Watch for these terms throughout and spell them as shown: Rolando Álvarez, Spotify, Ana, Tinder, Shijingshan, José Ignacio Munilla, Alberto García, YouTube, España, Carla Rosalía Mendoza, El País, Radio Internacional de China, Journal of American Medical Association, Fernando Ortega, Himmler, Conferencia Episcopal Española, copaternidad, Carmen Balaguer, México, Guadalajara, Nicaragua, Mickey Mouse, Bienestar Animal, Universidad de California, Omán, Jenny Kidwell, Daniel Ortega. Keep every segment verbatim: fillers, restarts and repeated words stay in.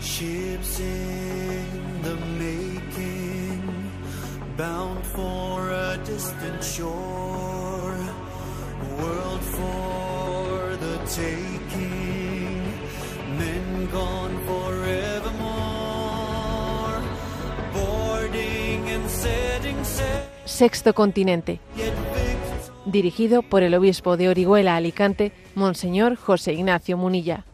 Ships in the making, bound for a distant shore, world for the taking, men gone forevermore, boarding and setting sail. Sexto Continente, dirigido por el obispo de Orihuela, Alicante, Monseñor José Ignacio Munilla.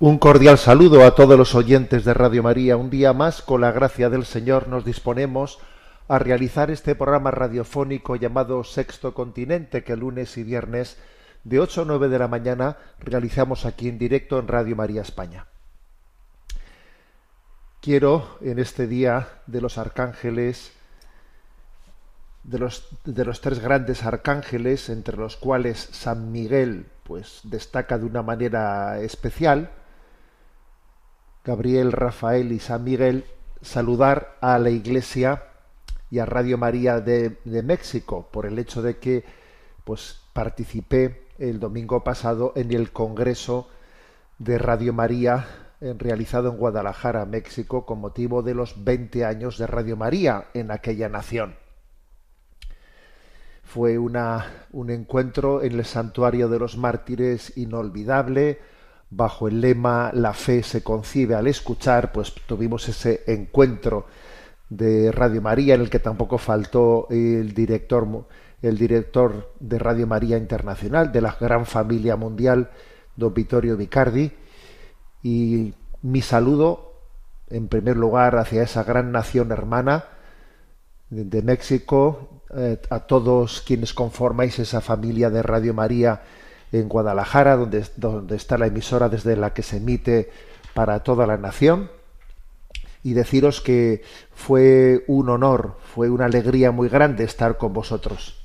Un cordial saludo a todos los oyentes de Radio María. Un día más, con la gracia del Señor, nos disponemos a realizar este programa radiofónico llamado Sexto Continente, que lunes y viernes de ocho a nueve de la mañana realizamos aquí en directo en Radio María España. Quiero, en este día de los arcángeles, de los, de los tres grandes arcángeles, entre los cuales San Miguel pues destaca de una manera especial, Gabriel, Rafael y San Miguel, saludar a la Iglesia y a Radio María de, de México por el hecho de que pues participé el domingo pasado en el Congreso de Radio María eh, realizado en Guadalajara, México, con motivo de los veinte años de Radio María en aquella nación. Fue una, un encuentro en el Santuario de los Mártires inolvidable, bajo el lema "La fe se concibe al escuchar". Pues tuvimos ese encuentro de Radio María en el que tampoco faltó el director, el director de Radio María Internacional, de la gran familia mundial, don Vittorio Bicardi. Y mi saludo, en primer lugar, hacia esa gran nación hermana de México, a todos quienes conformáis esa familia de Radio María en Guadalajara, donde, donde está la emisora desde la que se emite para toda la nación, y deciros que fue un honor, fue una alegría muy grande estar con vosotros.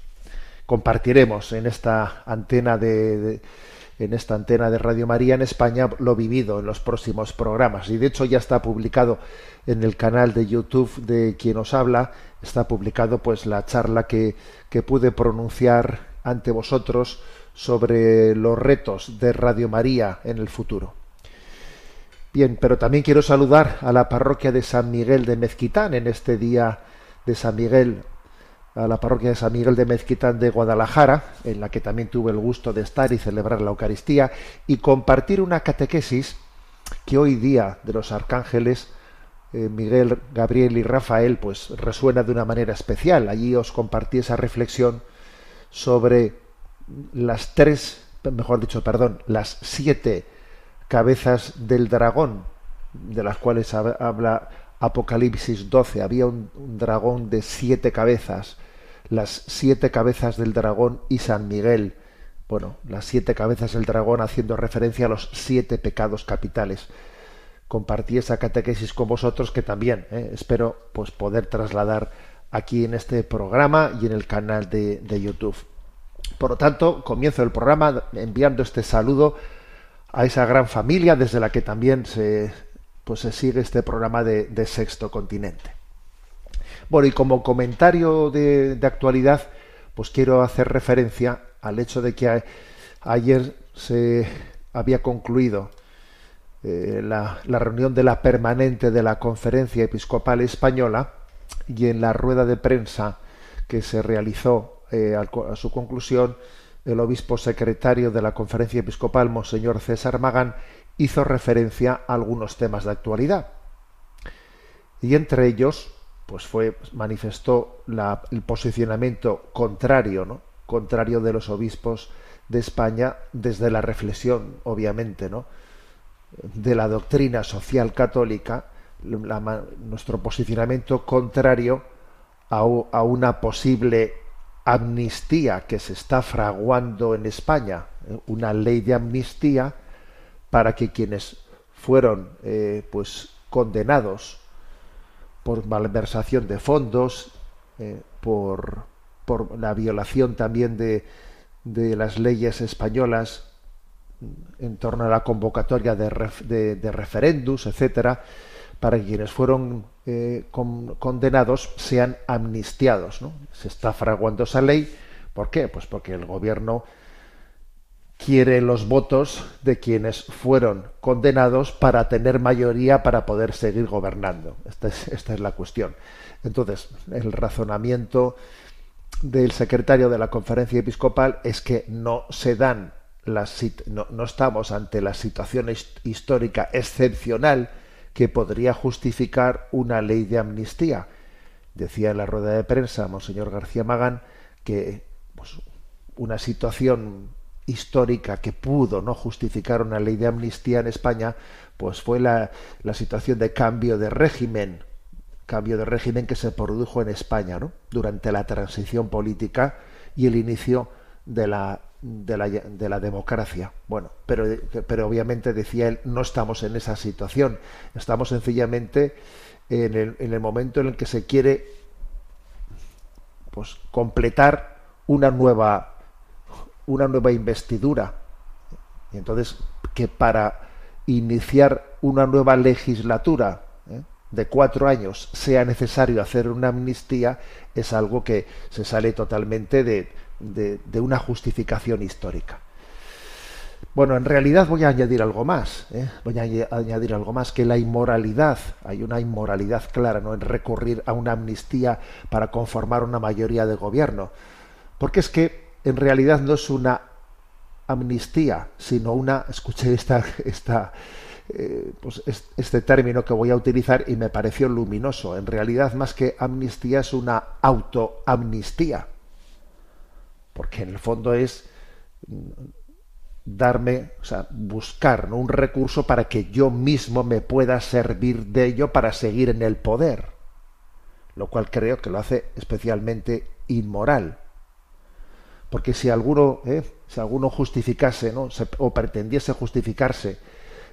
Compartiremos en esta antena de, de en esta antena de Radio María en España lo vivido en los próximos programas, y de hecho ya está publicado en el canal de YouTube de Quien Os Habla, está publicado pues la charla que, que pude pronunciar ante vosotros sobre los retos de Radio María en el futuro. Bien, pero también quiero saludar a la parroquia de San Miguel de Mezquitán en este día de San Miguel, a la parroquia de San Miguel de Mezquitán de Guadalajara, en la que también tuve el gusto de estar y celebrar la Eucaristía y compartir una catequesis que hoy día de los arcángeles eh, Miguel, Gabriel y Rafael pues resuena de una manera especial. Allí os compartí esa reflexión sobre las tres, mejor dicho, perdón, las siete cabezas del dragón, de las cuales habla Apocalipsis doce. Había un, un dragón de siete cabezas, las siete cabezas del dragón y San Miguel. Bueno, las siete cabezas del dragón haciendo referencia a los siete pecados capitales. Compartí esa catequesis con vosotros, que también eh, espero pues poder trasladar aquí en este programa y en el canal de, de YouTube. Por lo tanto, comienzo el programa enviando este saludo a esa gran familia desde la que también se... pues se sigue este programa de, de Sexto Continente. Bueno, y como comentario de, de actualidad, pues quiero hacer referencia al hecho de que a, ayer se había concluido eh, la, la reunión de la permanente de la Conferencia Episcopal Española, y en la rueda de prensa que se realizó eh, a su conclusión, el obispo secretario de la Conferencia Episcopal, Monseñor César Magán, hizo referencia a algunos temas de actualidad, y entre ellos pues fue manifestó la, el posicionamiento contrario, ¿no? contrario de los obispos de España desde la reflexión, obviamente, ¿no? de la doctrina social católica, la, nuestro posicionamiento contrario a, a una posible amnistía que se está fraguando en España, una ley de amnistía para que quienes fueron eh, pues condenados por malversación de fondos, eh, por, por la violación también de, de las leyes españolas en torno a la convocatoria de, ref, de, de referéndums, etcétera, para que quienes fueron eh, con, condenados sean amnistiados, ¿no? Se está fraguando esa ley. ¿Por qué? Pues porque el gobierno quiere los votos de quienes fueron condenados para tener mayoría para poder seguir gobernando. Esta es, esta es la cuestión. Entonces, el razonamiento del secretario de la Conferencia Episcopal es que no se dan las, no, no estamos ante la situación histórica excepcional que podría justificar una ley de amnistía. Decía en la rueda de prensa monseñor García Magán que pues, una situación histórica que pudo no justificar una ley de amnistía en España, pues fue la, la situación de cambio de régimen, cambio de régimen que se produjo en España, ¿no? Durante la transición política y el inicio de la, de la, de la democracia. Bueno, pero, pero obviamente, decía él, no estamos en esa situación, estamos sencillamente en el, en el momento en el que se quiere pues, completar una nueva una nueva investidura. Y entonces, que para iniciar una nueva legislatura ¿eh? de cuatro años sea necesario hacer una amnistía, es algo que se sale totalmente de, de, de una justificación histórica. Bueno, en realidad voy a añadir algo más, ¿eh? voy a añadir algo más, que la inmoralidad, hay una inmoralidad clara, ¿no?, en recurrir a una amnistía para conformar una mayoría de gobierno, porque es que en realidad no es una amnistía, sino una, escuché esta, esta, eh, pues este término que voy a utilizar y me pareció luminoso. En realidad, más que amnistía, es una autoamnistía, porque en el fondo es darme, o sea, buscar, ¿no?, un recurso para que yo mismo me pueda servir de ello para seguir en el poder, lo cual creo que lo hace especialmente inmoral. Porque si alguno, eh, si alguno justificase, ¿no?, se, o pretendiese justificarse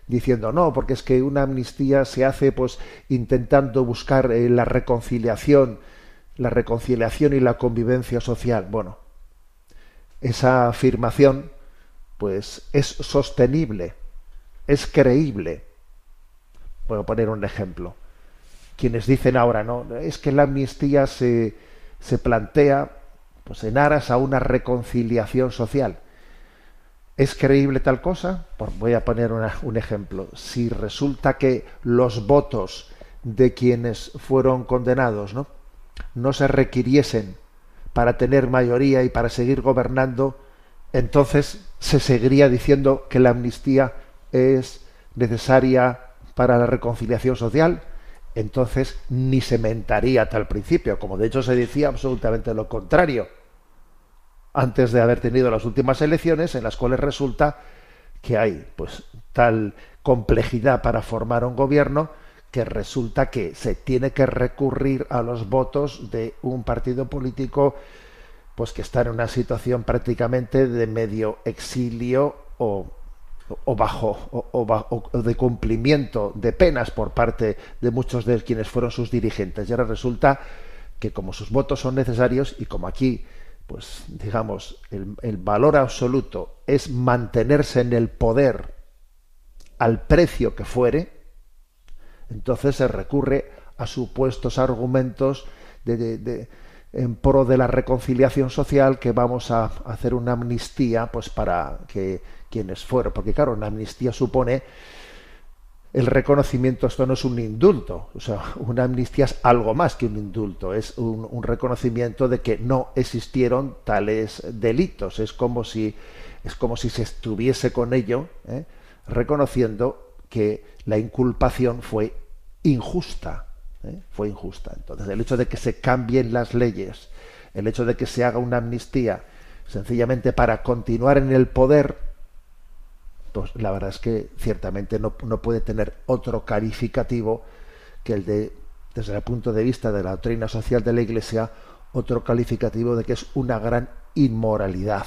diciendo no, porque es que una amnistía se hace pues intentando buscar eh, la reconciliación, la reconciliación y la convivencia social. Bueno, esa afirmación pues es sostenible, es creíble. Voy a poner un ejemplo. Quienes dicen ahora, no, es que la amnistía se, se plantea pues en aras a una reconciliación social. ¿Es creíble tal cosa? Pues voy a poner una, un ejemplo. Si resulta que los votos de quienes fueron condenados, ¿no?, no se requiriesen para tener mayoría y para seguir gobernando, entonces se seguiría diciendo que la amnistía es necesaria para la reconciliación social. Entonces ni se mentaría tal principio, como de hecho se decía absolutamente lo contrario antes de haber tenido las últimas elecciones, en las cuales resulta que hay pues tal complejidad para formar un gobierno que resulta que se tiene que recurrir a los votos de un partido político pues que está en una situación prácticamente de medio exilio o, o bajo o, o, o de cumplimiento de penas por parte de muchos de quienes fueron sus dirigentes. Y ahora resulta que como sus votos son necesarios y como aquí pues digamos, el, el valor absoluto es mantenerse en el poder al precio que fuere, entonces se recurre a supuestos argumentos de, de, de, en pro de la reconciliación social, que vamos a hacer una amnistía pues para que quienes fueron, porque claro, una amnistía supone el reconocimiento, esto no es un indulto, o sea, una amnistía es algo más que un indulto, es un, un reconocimiento de que no existieron tales delitos, es como si, es como si se estuviese con ello, ¿eh?, reconociendo que la inculpación fue injusta, ¿eh?, fue injusta. Entonces, el hecho de que se cambien las leyes, el hecho de que se haga una amnistía sencillamente para continuar en el poder, pues la verdad es que ciertamente no, no puede tener otro calificativo que el de, desde el punto de vista de la doctrina social de la Iglesia, otro calificativo de que es una gran inmoralidad.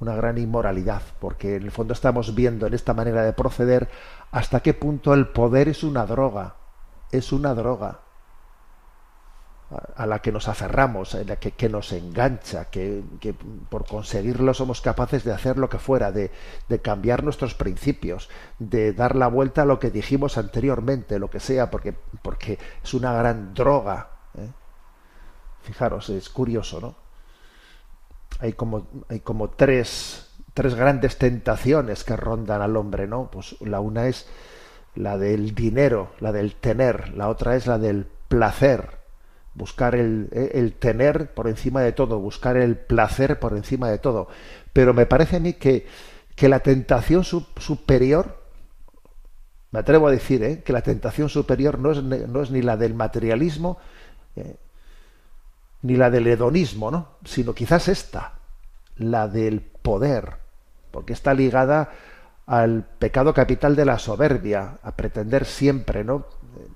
Una gran inmoralidad, porque en el fondo estamos viendo en esta manera de proceder hasta qué punto el poder es una droga. Es una droga. a la que nos aferramos, a la que, que nos engancha, que, que por conseguirlo somos capaces de hacer lo que fuera, de, de cambiar nuestros principios, de dar la vuelta a lo que dijimos anteriormente, lo que sea, porque, porque es una gran droga, ¿eh? Fijaros, es curioso, ¿no? Hay como, hay como tres, tres grandes tentaciones que rondan al hombre, ¿no? Pues la una es la del dinero, la del tener, la otra es la del placer, buscar el, el tener por encima de todo, buscar el placer por encima de todo. Pero me parece a mí que, que la tentación superior, me atrevo a decir, ¿eh? que la tentación superior no es, no es ni la del materialismo, eh, ni la del hedonismo, ¿no? Sino quizás esta, la del poder, porque está ligada al pecado capital de la soberbia, a pretender siempre, ¿no?,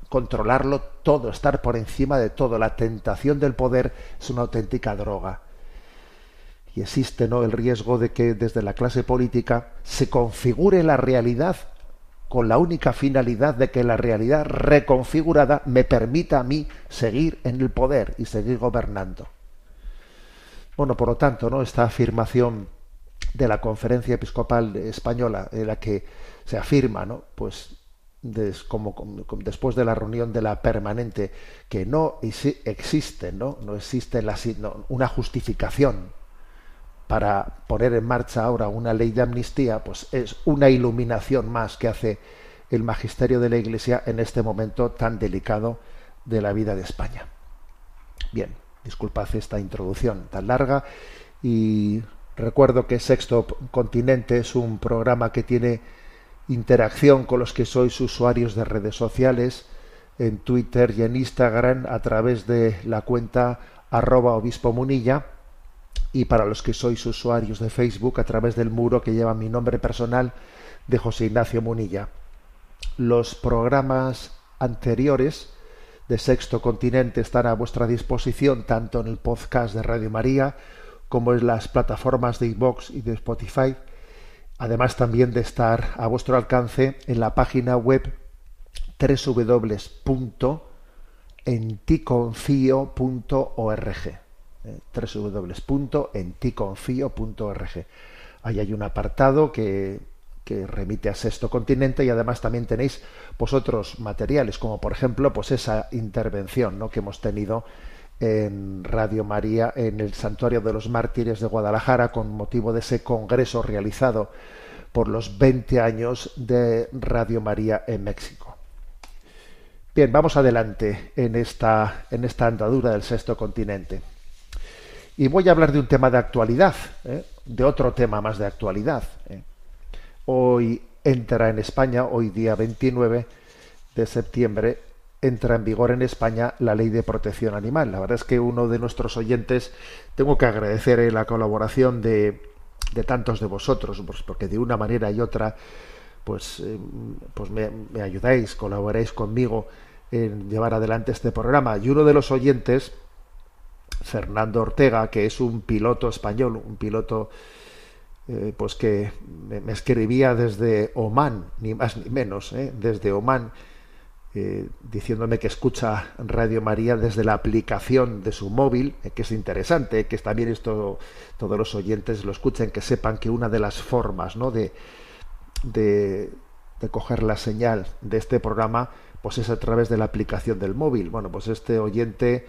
controlarlo todo, estar por encima de todo. La tentación del poder es una auténtica droga. Y existe, ¿no?, el riesgo de que desde la clase política se configure la realidad con la única finalidad de que la realidad reconfigurada me permita a mí seguir en el poder y seguir gobernando. Bueno, por lo tanto, ¿no?, esta afirmación de la Conferencia Episcopal Española, en la que se afirma, ¿no?, pues Des, como, como después de la reunión de la permanente, que no existe, ¿no? No existe la, no, una justificación para poner en marcha ahora una ley de amnistía, pues es una iluminación más que hace el magisterio de la Iglesia en este momento tan delicado de la vida de España. Bien, disculpad esta introducción tan larga y recuerdo que Sexto Continente es un programa que tiene interacción con los que sois usuarios de redes sociales, en Twitter y en Instagram, a través de la cuenta arroba obispo Munilla, y para los que sois usuarios de Facebook, a través del muro que lleva mi nombre personal, de José Ignacio Munilla. Los programas anteriores de Sexto Continente están a vuestra disposición, tanto en el podcast de Radio María, como en las plataformas de iVoox y de Spotify, además también de estar a vuestro alcance en la página web doble u doble u doble u punto en ti confío punto org, doble u doble u doble u punto en ti confío punto org. Ahí hay un apartado que, que remite a Sexto Continente, y además también tenéis vosotros materiales, como por ejemplo pues esa intervención, ¿no?, que hemos tenido en Radio María, en el Santuario de los Mártires de Guadalajara, con motivo de ese congreso realizado por los veinte años de Radio María en México. Bien, vamos adelante en esta, en esta andadura del Sexto Continente. Y voy a hablar de un tema de actualidad, ¿eh? de otro tema más de actualidad. ¿eh? Hoy entra en España, hoy día veintinueve de septiembre, entra en vigor en España la ley de protección animal. La verdad es que uno de nuestros oyentes, tengo que agradecer eh, la colaboración de, de tantos de vosotros, pues porque de una manera y otra pues, eh, pues me, me ayudáis, colaboráis conmigo en llevar adelante este programa. Y uno de los oyentes, Fernando Ortega, que es un piloto español, un piloto eh, pues que me, me escribía desde Omán, ni más ni menos, eh, desde Omán, Eh, diciéndome que escucha Radio María desde la aplicación de su móvil, eh, que es interesante, eh, que también esto todos los oyentes lo escuchen, que sepan que una de las formas, ¿no?, de, de, de coger la señal de este programa pues es a través de la aplicación del móvil. Bueno, pues este oyente,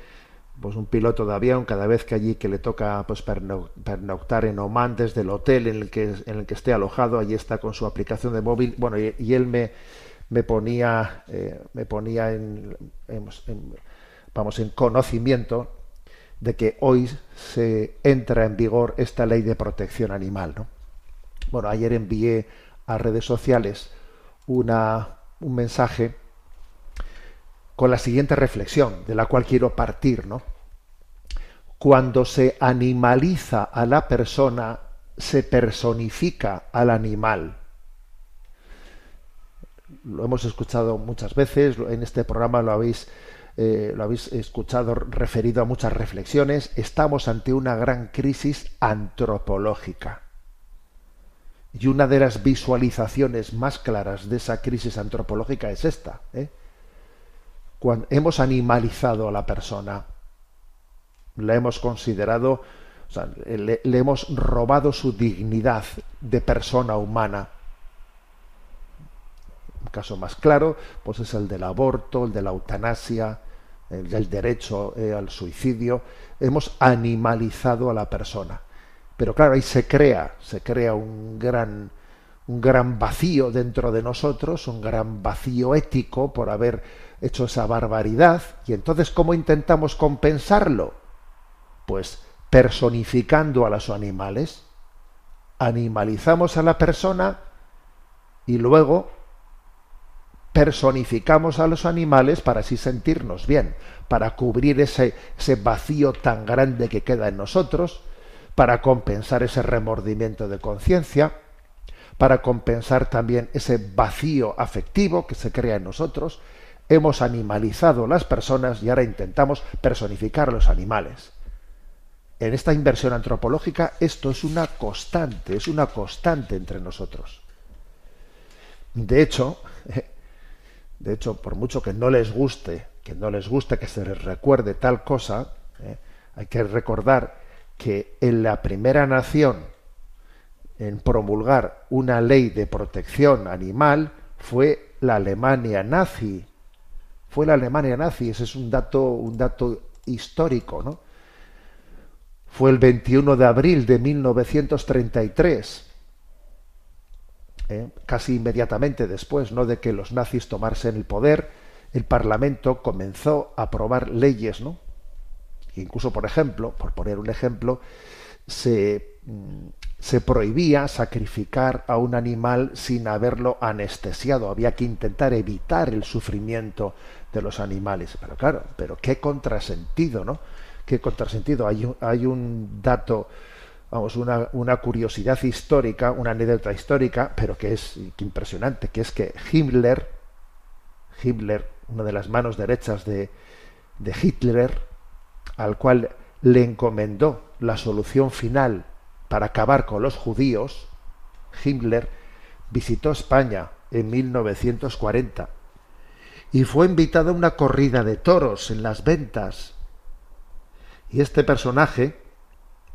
pues un piloto de avión, cada vez que allí que le toca pues pernoctar en Omán, desde el hotel en el que, en el que esté alojado, allí está con su aplicación de móvil. Bueno, y, y él me me ponía eh, me ponía en, en, en vamos en conocimiento de que hoy se entra en vigor esta ley de protección animal, ¿no? Bueno, ayer envié a redes sociales una un mensaje con la siguiente reflexión, de la cual quiero partir, ¿no? Cuando se animaliza a la persona, se personifica al animal. Lo hemos escuchado muchas veces, en este programa lo habéis, eh, lo habéis escuchado referido a muchas reflexiones. Estamos ante una gran crisis antropológica. Y una de las visualizaciones más claras de esa crisis antropológica es esta, ¿eh? Cuando hemos animalizado a la persona, la hemos considerado, o sea, le, le hemos robado su dignidad de persona humana. Un caso más claro, pues es el del aborto, el de la eutanasia, el del derecho eh, al suicidio. Hemos animalizado a la persona. Pero claro, ahí se crea, se crea un gran, un gran vacío dentro de nosotros, un gran vacío ético por haber hecho esa barbaridad. Y entonces, ¿cómo intentamos compensarlo? Pues personificando a los animales. Animalizamos a la persona y luego personificamos a los animales para así sentirnos bien, para cubrir ese, ese vacío tan grande que queda en nosotros, para compensar ese remordimiento de conciencia, para compensar también ese vacío afectivo que se crea en nosotros. Hemos animalizado las personas y ahora intentamos personificar a los animales. En esta inversión antropológica esto es una constante, es una constante entre nosotros. De hecho, De hecho, por mucho que no les guste, que no les guste que se les recuerde tal cosa, ¿eh? hay que recordar que en la primera nación en promulgar una ley de protección animal fue la Alemania nazi. Fue la Alemania nazi, ese es un dato, un dato histórico, ¿no? Fue el veintiuno de abril de mil novecientos treinta y tres. Eh, casi inmediatamente después, ¿no?, de que los nazis tomasen el poder, el Parlamento comenzó a aprobar leyes, ¿no? E incluso, por ejemplo, por poner un ejemplo, se, se prohibía sacrificar a un animal sin haberlo anestesiado. Había que intentar evitar el sufrimiento de los animales. Pero claro, pero qué contrasentido, ¿no? Qué contrasentido. Hay un, hay un dato... Vamos, una, una curiosidad histórica, una anécdota histórica, pero que es que impresionante, que es que Himmler, Himmler, una de las manos derechas de, de Hitler, al cual le encomendó la solución final para acabar con los judíos, Himmler visitó España en mil novecientos cuarenta y fue invitado a una corrida de toros en Las Ventas. Y este personaje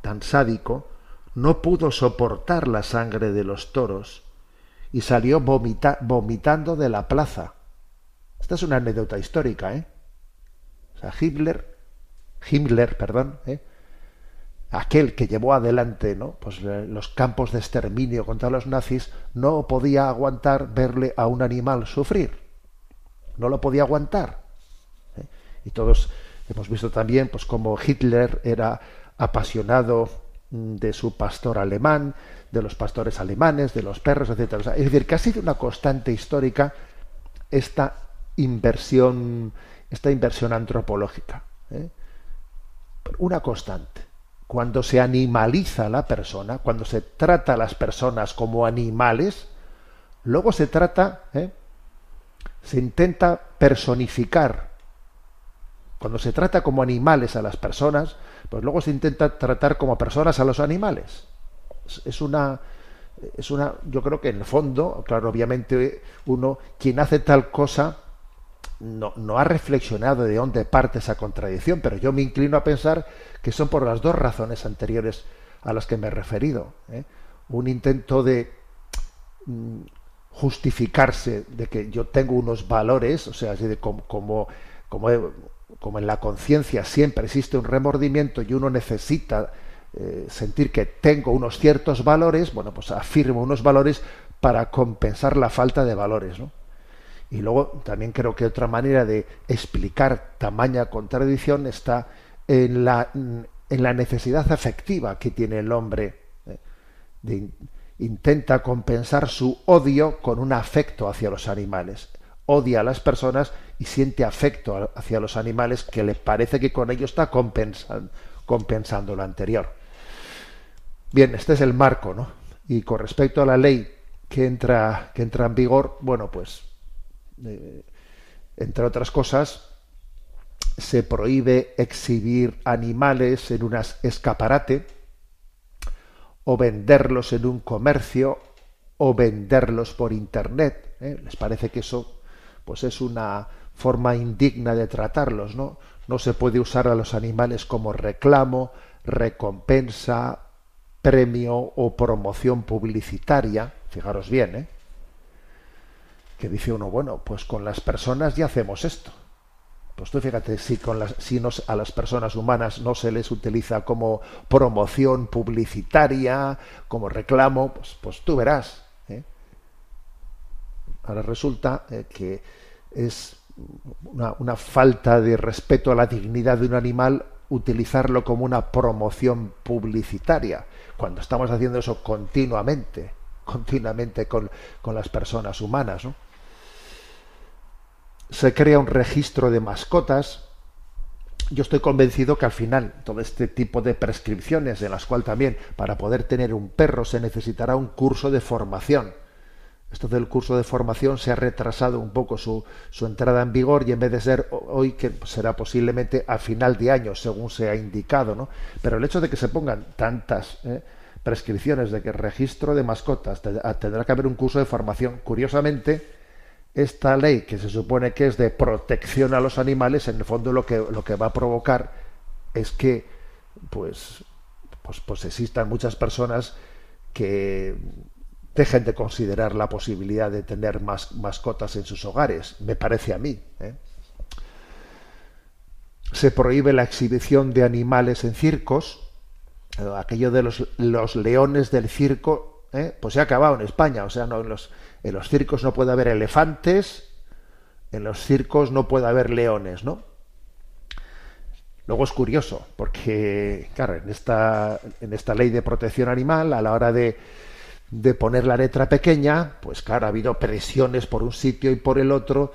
tan sádico no pudo soportar la sangre de los toros y salió vomita vomitando de la plaza. Esta es una anécdota histórica, ¿eh? O sea, Hitler, Himmler, perdón, ¿eh? aquel que llevó adelante, ¿no?, pues los campos de exterminio contra los nazis, no podía aguantar verle a un animal sufrir. No lo podía aguantar. ¿eh? Y todos hemos visto también, pues, cómo Hitler era apasionado de su pastor alemán, de los pastores alemanes, de los perros, etcétera. O sea, es decir, que ha sido una constante histórica esta inversión, esta inversión antropológica, ¿eh? Una constante. Cuando se animaliza a la persona, cuando se trata a las personas como animales, luego se trata, ¿eh? se intenta personificar. Cuando se trata como animales a las personas, pues luego se intenta tratar como personas a los animales. Es una, es una, yo creo que en el fondo, claro, obviamente uno, quien hace tal cosa, no, no ha reflexionado de dónde parte esa contradicción, pero yo me inclino a pensar que son por las dos razones anteriores a las que me he referido, ¿eh? Un intento de justificarse, de que yo tengo unos valores, o sea, así de como, como, como he, como en la conciencia siempre existe un remordimiento y uno necesita eh, sentir que tengo unos ciertos valores, bueno, pues afirmo unos valores para compensar la falta de valores, ¿no? Y luego también creo que otra manera de explicar tamaña contradicción está en la, en la necesidad afectiva que tiene el hombre. Eh, de, intenta compensar su odio con un afecto hacia los animales. Odia a las personas y siente afecto hacia los animales, que le parece que con ello está compensando, compensando lo anterior. Bien, este es el marco, ¿no? Y con respecto a la ley que entra, que entra en vigor, bueno, pues, eh, entre otras cosas, se prohíbe exhibir animales en un escaparate, o venderlos en un comercio, o venderlos por internet, ¿eh? Les parece que eso, pues, es una forma indigna de tratarlos, ¿no? no se puede usar a los animales como reclamo, recompensa, premio o promoción publicitaria. Fijaros bien, ¿eh? Que dice uno, bueno, pues con las personas ya hacemos esto. Pues tú fíjate, si, con las, si nos, a las personas humanas no se les utiliza como promoción publicitaria, como reclamo, pues, pues tú verás, ¿eh? Ahora resulta eh, que es una, una falta de respeto a la dignidad de un animal utilizarlo como una promoción publicitaria, cuando estamos haciendo eso continuamente, continuamente con, con las personas humanas, ¿no? Se crea un registro de mascotas. Yo estoy convencido que al final todo este tipo de prescripciones, en las cuales también para poder tener un perro se necesitará un curso de formación. Esto del curso de formación se ha retrasado un poco su, su entrada en vigor, y en vez de ser hoy, que será posiblemente a final de año, según se ha indicado, ¿no? Pero el hecho de que se pongan tantas eh, prescripciones, de que registro de mascotas, tendrá que haber un curso de formación. Curiosamente, esta ley, que se supone que es de protección a los animales, en el fondo lo que, lo que va a provocar es que pues, pues, pues existan muchas personas que dejen de considerar la posibilidad de tener más mascotas en sus hogares, me parece a mí, ¿eh? Se prohíbe la exhibición de animales en circos. Aquello de los, los leones del circo, ¿eh? Pues se ha acabado en España. O sea, no, en los, en los circos no puede haber elefantes, en los circos no puede haber leones, ¿no? Luego es curioso, porque, claro, en esta, en esta ley de protección animal, a la hora de, de poner la letra pequeña, pues claro, ha habido presiones por un sitio y por el otro,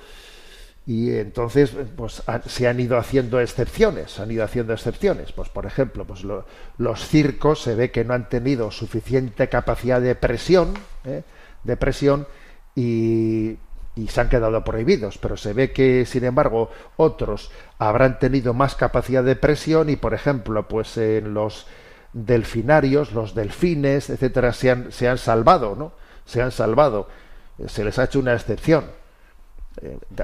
y entonces pues ha, se han ido haciendo excepciones, se han ido haciendo excepciones. Pues por ejemplo, pues lo, los circos se ve que no han tenido suficiente capacidad de presión, ¿eh? de presión y, y se han quedado prohibidos, pero se ve que sin embargo otros habrán tenido más capacidad de presión, y por ejemplo pues en los delfinarios, los delfines, etcétera, se han, se han salvado, ¿no? Se han salvado, se les ha hecho una excepción.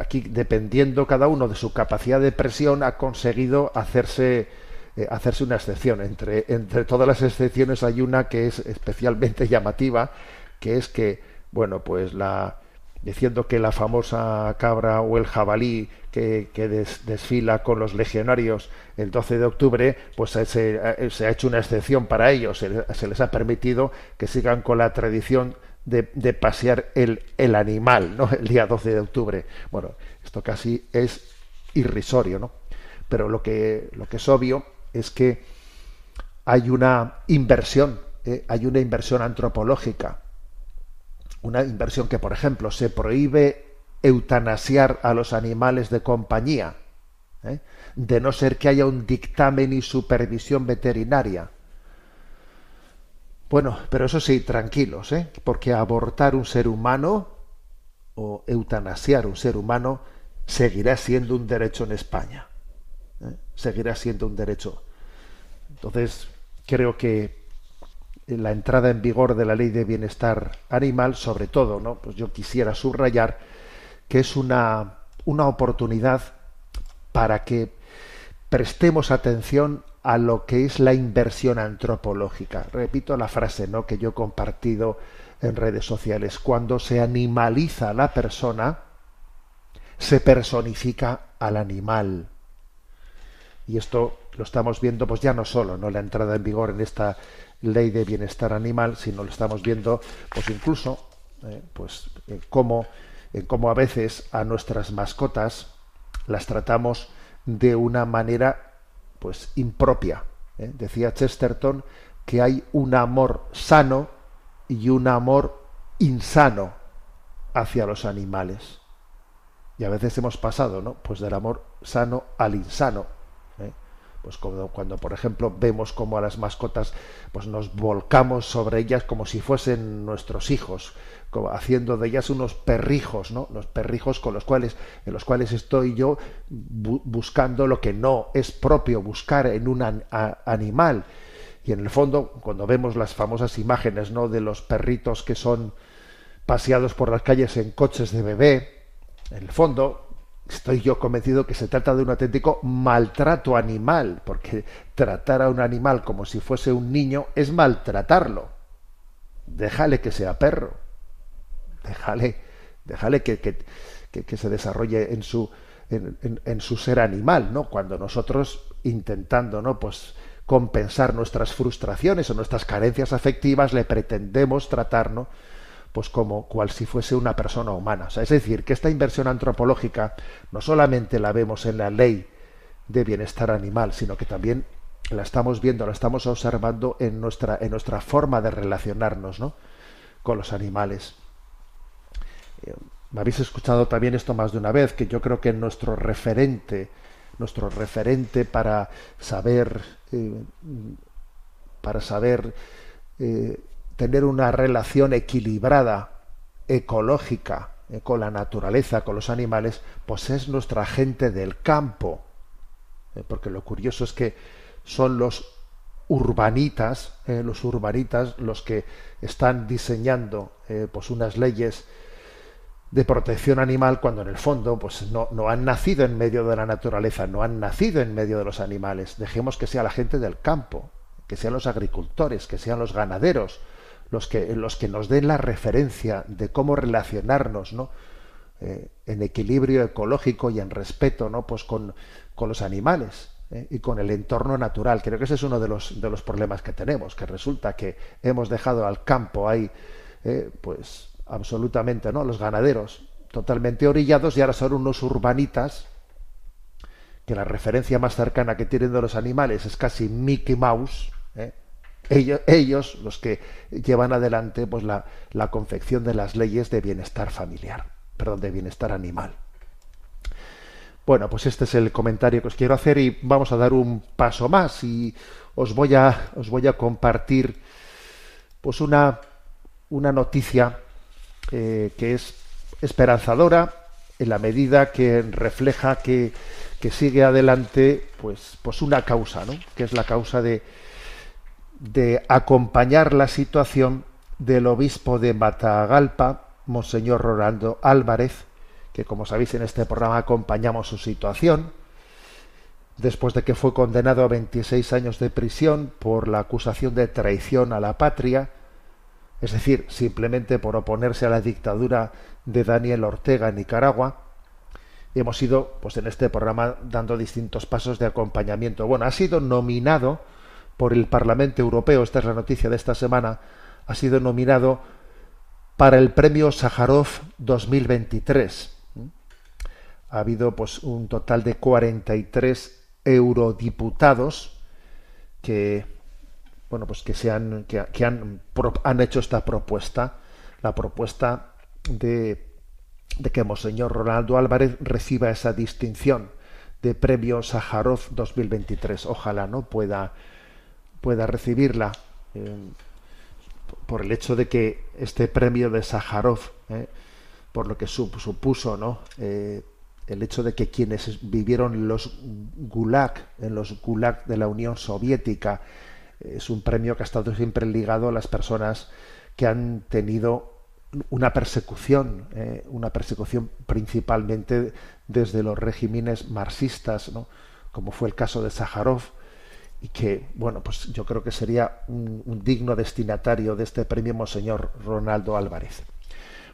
Aquí, dependiendo cada uno de su capacidad de presión, ha conseguido hacerse, eh, hacerse una excepción. Entre, entre todas las excepciones hay una que es especialmente llamativa, que es que, bueno, pues la diciendo que la famosa cabra o el jabalí que, que des, desfila con los legionarios el doce de octubre, pues se, se ha hecho una excepción para ellos, se, se les ha permitido que sigan con la tradición De, de pasear el, el animal, ¿no? El día doce de octubre. Bueno, esto casi es irrisorio, ¿no? Pero lo que, lo que es obvio es que hay una inversión, ¿eh? hay una inversión antropológica, una inversión que, por ejemplo, se prohíbe eutanasiar a los animales de compañía, ¿eh? de no ser que haya un dictamen y supervisión veterinaria. Bueno, pero eso sí, tranquilos, ¿eh? porque abortar un ser humano o eutanasiar un ser humano seguirá siendo un derecho en España, ¿eh? seguirá siendo un derecho. Entonces, creo que la entrada en vigor de la Ley de Bienestar Animal, sobre todo, ¿no? pues yo quisiera subrayar que es una, una oportunidad para que prestemos atención a lo que es la inversión antropológica. Repito la frase, ¿no? que yo he compartido en redes sociales. Cuando se animaliza a la persona, se personifica al animal. Y esto lo estamos viendo, pues ya no solo, ¿no? la entrada en vigor en esta ley de bienestar animal, sino lo estamos viendo, pues incluso, eh, pues en cómo, en cómo a veces a nuestras mascotas las tratamos de una manera pues impropia, ¿eh? Decía Chesterton que hay un amor sano y un amor insano hacia los animales, y a veces hemos pasado, ¿no? pues del amor sano al insano, ¿eh? pues cuando, cuando por ejemplo vemos como a las mascotas pues nos volcamos sobre ellas como si fuesen nuestros hijos, como haciendo de ellas unos perrijos, ¿no? los perrijos con los cuales, en los cuales estoy yo bu buscando lo que no es propio buscar en un an animal. Y en el fondo, cuando vemos las famosas imágenes, ¿no? de los perritos que son paseados por las calles en coches de bebé, en el fondo Estoy yo convencido que se trata de un auténtico maltrato animal, porque tratar a un animal como si fuese un niño es maltratarlo. Déjale que sea perro. Déjale, déjale que, que, que, que se desarrolle en su, en, en, en su ser animal, ¿no? Cuando nosotros intentando, ¿no?, pues compensar nuestras frustraciones o nuestras carencias afectivas, le pretendemos tratar, ¿no?, pues como cual si fuese una persona humana. O sea, es decir, que esta inversión antropológica no solamente la vemos en la ley de bienestar animal, sino que también la estamos viendo, la estamos observando en nuestra, en nuestra forma de relacionarnos, ¿no?, con los animales. Me habéis escuchado también esto más de una vez, que yo creo que nuestro referente, nuestro referente para saber, eh, para saber... Eh, tener una relación equilibrada, ecológica, eh, con la naturaleza, con los animales, pues es nuestra gente del campo. Eh, porque lo curioso es que son los urbanitas, eh, los urbanitas los que están diseñando eh, pues unas leyes de protección animal, cuando en el fondo pues no, no han nacido en medio de la naturaleza, no han nacido en medio de los animales. Dejemos que sea la gente del campo, que sean los agricultores, que sean los ganaderos, los que, los que nos den la referencia de cómo relacionarnos, ¿no?, eh, en equilibrio ecológico y en respeto, ¿no?, pues con, con los animales, ¿eh?, y con el entorno natural. Creo que ese es uno de los, de los problemas que tenemos, que resulta que hemos dejado al campo ahí, eh, pues absolutamente, ¿no?, los ganaderos totalmente orillados, y ahora son unos urbanitas que la referencia más cercana que tienen de los animales es casi Mickey Mouse, ¿eh? ellos, ellos los que llevan adelante pues la, la confección de las leyes de bienestar familiar, perdón, de bienestar animal. Bueno, pues este es el comentario que os quiero hacer, y vamos a dar un paso más, y os voy a, os voy a compartir pues una, una noticia eh, que es esperanzadora, en la medida que refleja que, que sigue adelante pues, pues una causa, ¿no?, que es la causa de, de acompañar la situación del obispo de Matagalpa, Monseñor Rolando Álvarez, que, como sabéis, en este programa acompañamos su situación, después de que fue condenado a veintiséis años de prisión por la acusación de traición a la patria, es decir, simplemente por oponerse a la dictadura de Daniel Ortega en Nicaragua. Hemos ido, pues, en este programa dando distintos pasos de acompañamiento. Bueno, ha sido nominado por el Parlamento Europeo, esta es la noticia de esta semana, ha sido nominado para el premio Sájarov dos mil veintitrés. Ha habido, pues, un total de cuarenta y tres eurodiputados que... bueno, pues que se han, que, que han, han hecho esta propuesta, la propuesta de, de que Monseñor Rolando Álvarez reciba esa distinción de premio Sájarov dos mil veintitrés. Ojalá no pueda, pueda recibirla, eh, por el hecho de que este premio de Sájarov, eh, por lo que supuso, ¿no?, eh, el hecho de que quienes vivieron en los gulag, en los gulag de la Unión Soviética, es un premio que ha estado siempre ligado a las personas que han tenido una persecución, eh, una persecución principalmente desde los regímenes marxistas, ¿no?, como fue el caso de Sájarov, y que, bueno, pues yo creo que sería un, un digno destinatario de este premio Monseñor Rolando Álvarez.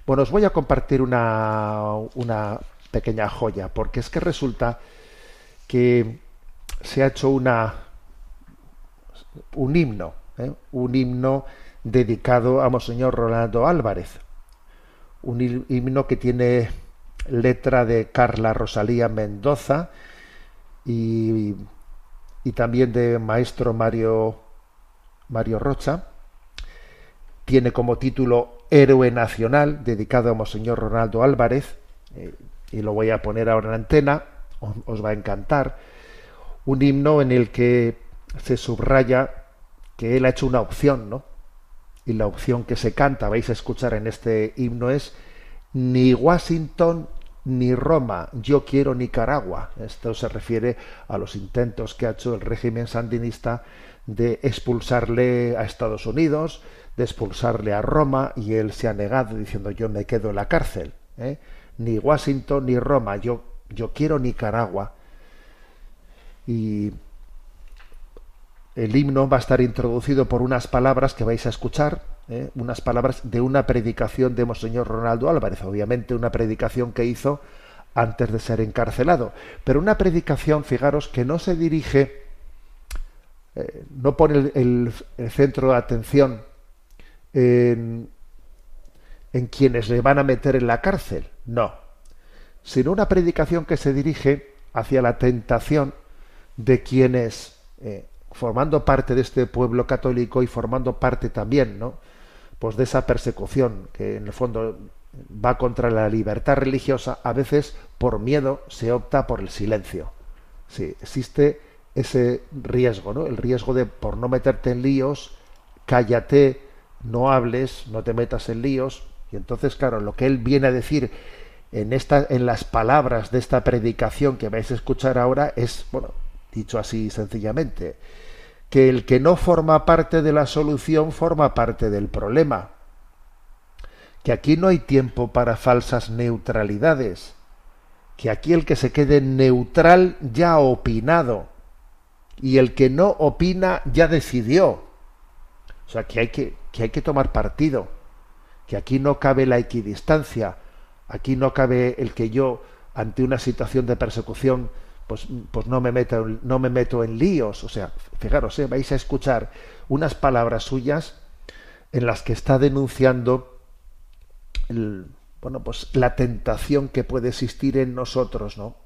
Bueno, os voy a compartir una, una pequeña joya, porque es que resulta que se ha hecho una... un himno, ¿eh? un himno dedicado a Monseñor Rolando Álvarez, un himno que tiene letra de Carla Rosalía Mendoza y, y también de maestro Mario, Mario Rocha. Tiene como título Héroe Nacional, dedicado a Monseñor Rolando Álvarez, eh, y lo voy a poner ahora en antena, os, os va a encantar. Un himno en el que se subraya que él ha hecho una opción, ¿no?, y la opción que se canta, vais a escuchar en este himno, es: ni Washington ni Roma, yo quiero Nicaragua. Esto se refiere a los intentos que ha hecho el régimen sandinista de expulsarle a Estados Unidos, de expulsarle a Roma, y él se ha negado diciendo: yo me quedo en la cárcel, ¿eh? Ni Washington ni Roma, yo yo quiero Nicaragua, y el himno va a estar introducido por unas palabras que vais a escuchar, ¿eh? Unas palabras de una predicación de Monseñor Rolando Álvarez, obviamente una predicación que hizo antes de ser encarcelado, pero una predicación, fijaros, que no se dirige, eh, no pone el, el, el centro de atención en, en quienes le van a meter en la cárcel, no, sino una predicación que se dirige hacia la tentación de quienes, eh, formando parte de este pueblo católico y formando parte también, ¿no?, pues de esa persecución que en el fondo va contra la libertad religiosa, a veces por miedo se opta por el silencio. Sí, existe ese riesgo, ¿no? El riesgo de, por no meterte en líos, cállate, no hables, no te metas en líos. Y entonces, claro, lo que él viene a decir en esta, en las palabras de esta predicación que vais a escuchar ahora es, bueno, dicho así sencillamente, que el que no forma parte de la solución forma parte del problema. Que aquí no hay tiempo para falsas neutralidades, que aquí el que se quede neutral ya ha opinado, y el que no opina ya decidió. O sea, que hay que, que hay que tomar partido, que aquí no cabe la equidistancia, aquí no cabe el que yo, ante una situación de persecución, pues, pues no me meto, no me meto en líos. O sea, fijaros, ¿eh? Vais a escuchar unas palabras suyas en las que está denunciando El, bueno, pues la tentación que puede existir en nosotros, ¿no?,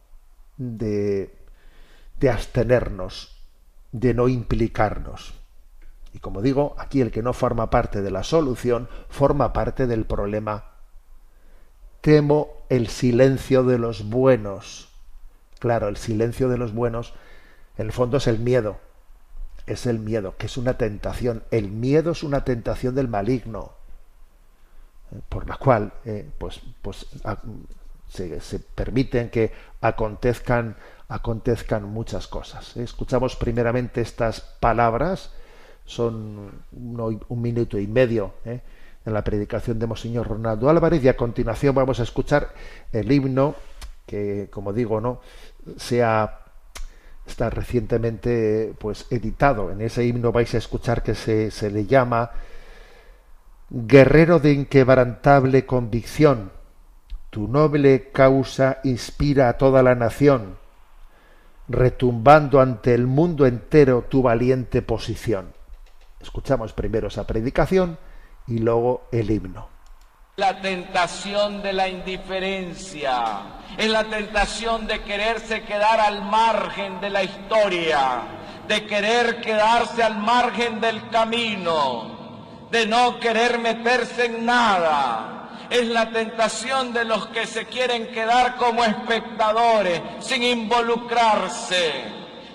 de, de abstenernos, de no implicarnos. Y como digo, aquí el que no forma parte de la solución forma parte del problema. Temo el silencio de los buenos. Claro, el silencio de los buenos, en el fondo, es el miedo. Es el miedo, que es una tentación. El miedo es una tentación del maligno, por la cual eh, pues, pues, a, se, se permiten que acontezcan, acontezcan muchas cosas. Escuchamos primeramente estas palabras, son un, un minuto y medio eh, en la predicación de Monseñor Rolando Álvarez, y a continuación vamos a escuchar el himno que, como digo, no se ha, está recientemente pues, editado. En ese himno vais a escuchar que se, se le llama Guerrero de inquebrantable convicción, tu noble causa inspira a toda la nación, retumbando ante el mundo entero tu valiente posición. Escuchamos primero esa predicación y luego el himno. La tentación de la indiferencia, es la tentación de quererse quedar al margen de la historia, de querer quedarse al margen del camino, de no querer meterse en nada. Es la tentación de los que se quieren quedar como espectadores, sin involucrarse,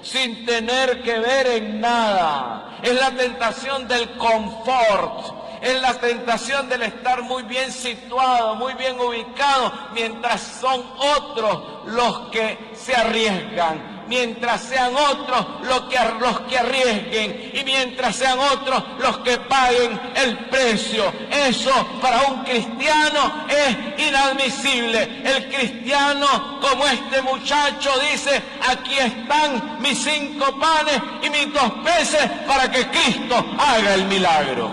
sin tener que ver en nada. Es la tentación del confort, es la tentación del estar muy bien situado, muy bien ubicado, mientras son otros los que se arriesgan. Mientras sean otros los que, los que arriesguen, y mientras sean otros los que paguen el precio. Eso para un cristiano es inadmisible. El cristiano, como este muchacho, dice: aquí están mis cinco panes y mis dos peces para que Cristo haga el milagro.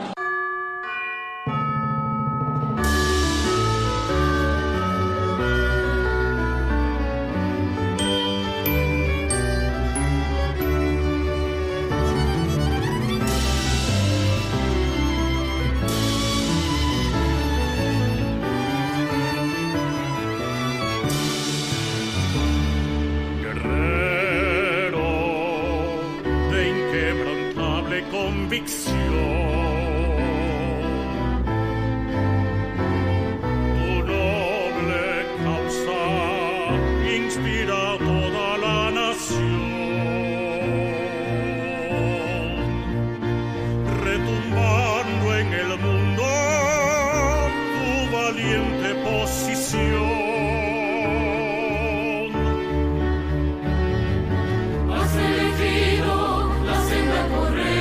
Has elegido la senda correcta.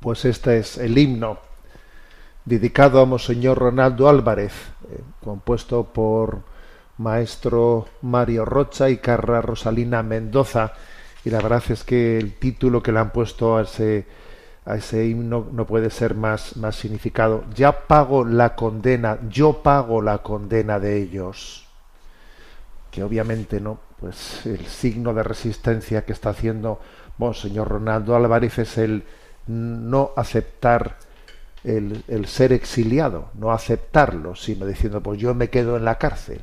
Pues este es el himno dedicado a Monseñor Rolando Álvarez, eh, compuesto por maestro Mario Rocha y Carla Rosalía Mendoza, y la verdad es que el título que le han puesto a ese, a ese himno no puede ser más, más significado. Ya pago la condena, yo pago la condena de ellos. Que obviamente no, pues el signo de resistencia que está haciendo Monseñor Rolando Álvarez es el no aceptar el, el ser exiliado, no aceptarlo, sino diciendo, pues yo me quedo en la cárcel.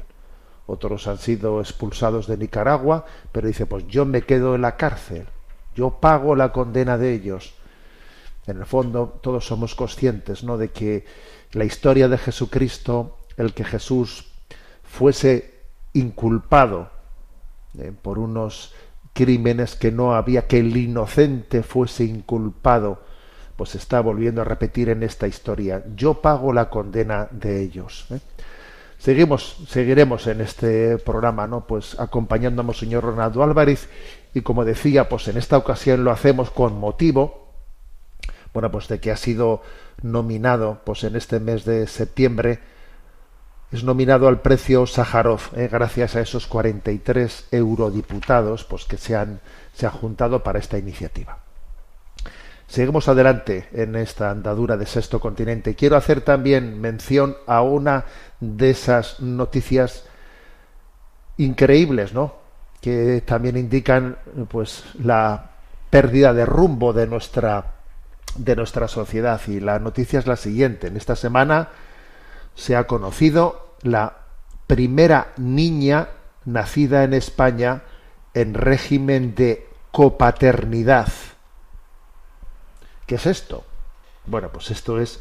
Otros han sido expulsados de Nicaragua, pero dice, pues yo me quedo en la cárcel, yo pago la condena de ellos. En el fondo, todos somos conscientes, ¿no?, de que la historia de Jesucristo, el que Jesús fuese inculpado eh, por unos crímenes que no había, que el inocente fuese inculpado, pues está volviendo a repetir en esta historia. Yo pago la condena de ellos. ¿Eh? Seguimos, seguiremos en este programa, ¿no?, pues acompañando a Monseñor Rolando Álvarez, y como decía, pues en esta ocasión lo hacemos con motivo, bueno, pues de que ha sido nominado, pues en este mes de septiembre, es nominado al precio Sájarov, eh, gracias a esos cuarenta y tres eurodiputados pues, que se han, se han juntado para esta iniciativa. Seguimos adelante en esta andadura de Sexto Continente. Quiero hacer también mención a una de esas noticias increíbles, ¿no?, que también indican pues, la pérdida de rumbo de nuestra, de nuestra sociedad. Y la noticia es la siguiente. En esta semana se ha conocido la primera niña nacida en España en régimen de copaternidad. ¿Qué es esto? Bueno, pues esto es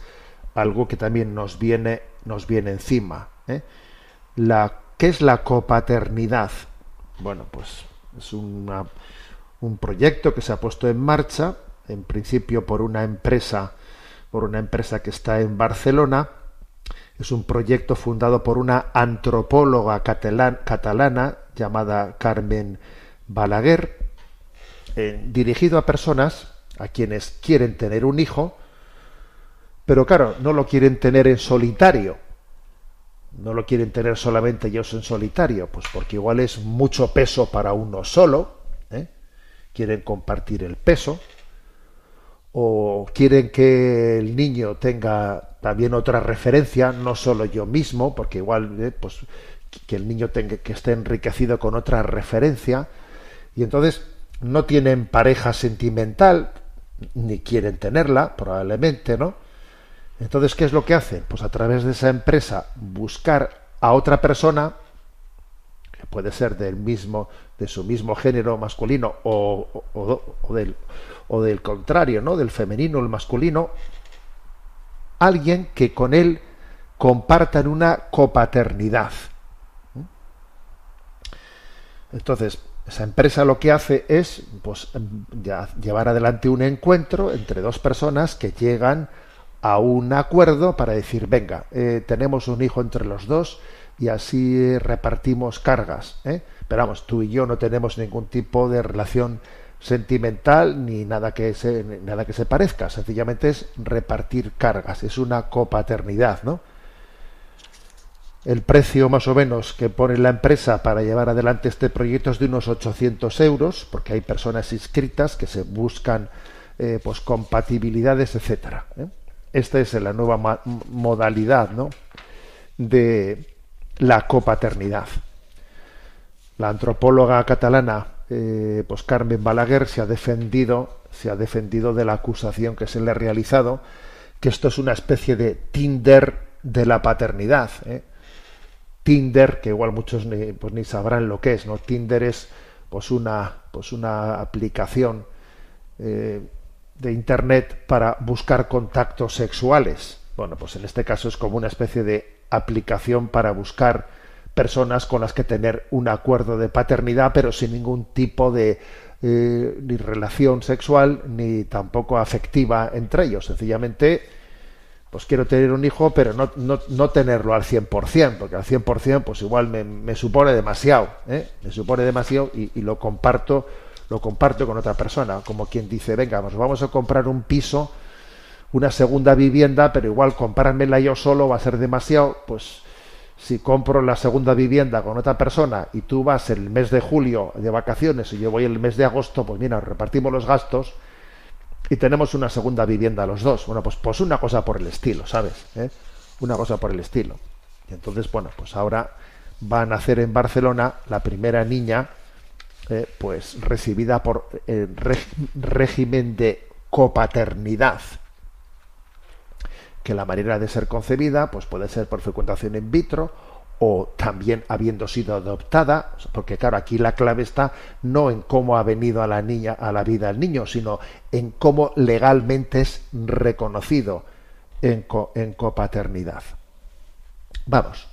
algo que también nos viene, nos viene encima, ¿eh? la, ¿qué es la copaternidad? Bueno, pues es una, un proyecto que se ha puesto en marcha, en principio por una empresa, por una empresa que está en Barcelona. Es un proyecto fundado por una antropóloga catalana, catalana llamada Carmen Balaguer, eh, dirigido a personas a quienes quieren tener un hijo, pero claro, no lo quieren tener en solitario, no lo quieren tener solamente ellos en solitario, pues porque igual es mucho peso para uno solo, ¿eh? Quieren compartir el peso, o quieren que el niño tenga también otra referencia, no solo yo mismo, porque igual eh, pues que el niño tenga, que esté enriquecido con otra referencia, y entonces no tienen pareja sentimental, ni quieren tenerla, probablemente, ¿no? Entonces, ¿qué es lo que hacen? Pues a través de esa empresa buscar a otra persona, que puede ser del mismo, de su mismo género masculino, o, o, o del o del contrario, ¿no? Del femenino, el masculino, alguien que con él compartan una copaternidad. Entonces, esa empresa lo que hace es pues, ya llevar adelante un encuentro entre dos personas que llegan a un acuerdo para decir, venga, eh, tenemos un hijo entre los dos y así repartimos cargas, ¿eh? Pero vamos, tú y yo no tenemos ningún tipo de relación sentimental ni nada que se nada que se parezca, sencillamente es repartir cargas, es una copaternidad, ¿no? El precio más o menos que pone la empresa para llevar adelante este proyecto es de unos ochocientos euros, porque hay personas inscritas que se buscan eh, pues compatibilidades, etcétera, ¿eh? Esta es la nueva modalidad, ¿no?, de la copaternidad. La antropóloga catalana Eh, pues Carmen Balaguer se ha defendido, se ha defendido de la acusación que se le ha realizado, que esto es una especie de Tinder de la paternidad, ¿eh? Tinder, que igual muchos ni, pues ni sabrán lo que es, ¿no? Tinder es pues una, pues una aplicación eh, de internet para buscar contactos sexuales. Bueno, pues en este caso es como una especie de aplicación para buscar personas con las que tener un acuerdo de paternidad, pero sin ningún tipo de eh, ni relación sexual ni tampoco afectiva entre ellos. Sencillamente, pues quiero tener un hijo, pero no, no, no tenerlo al cien por cien, porque al cien por cien pues igual me, me supone demasiado, ¿eh? Me supone demasiado y, y lo comparto, lo comparto con otra persona, como quien dice, venga, pues vamos a comprar un piso, una segunda vivienda, pero igual comprármela yo solo va a ser demasiado, pues si compro la segunda vivienda con otra persona y tú vas el mes de julio de vacaciones y yo voy el mes de agosto, pues mira, repartimos los gastos y tenemos una segunda vivienda los dos. Bueno, pues, pues una cosa por el estilo, ¿sabes? ¿Eh? Una cosa por el estilo. Y entonces, bueno, pues ahora va a nacer en Barcelona la primera niña, eh, pues recibida por el régimen de copaternidad, que la manera de ser concebida pues puede ser por fecundación in vitro o también habiendo sido adoptada, porque claro, aquí la clave está no en cómo ha venido a la niña, a la vida el niño, sino en cómo legalmente es reconocido en, co en copaternidad. Vamos,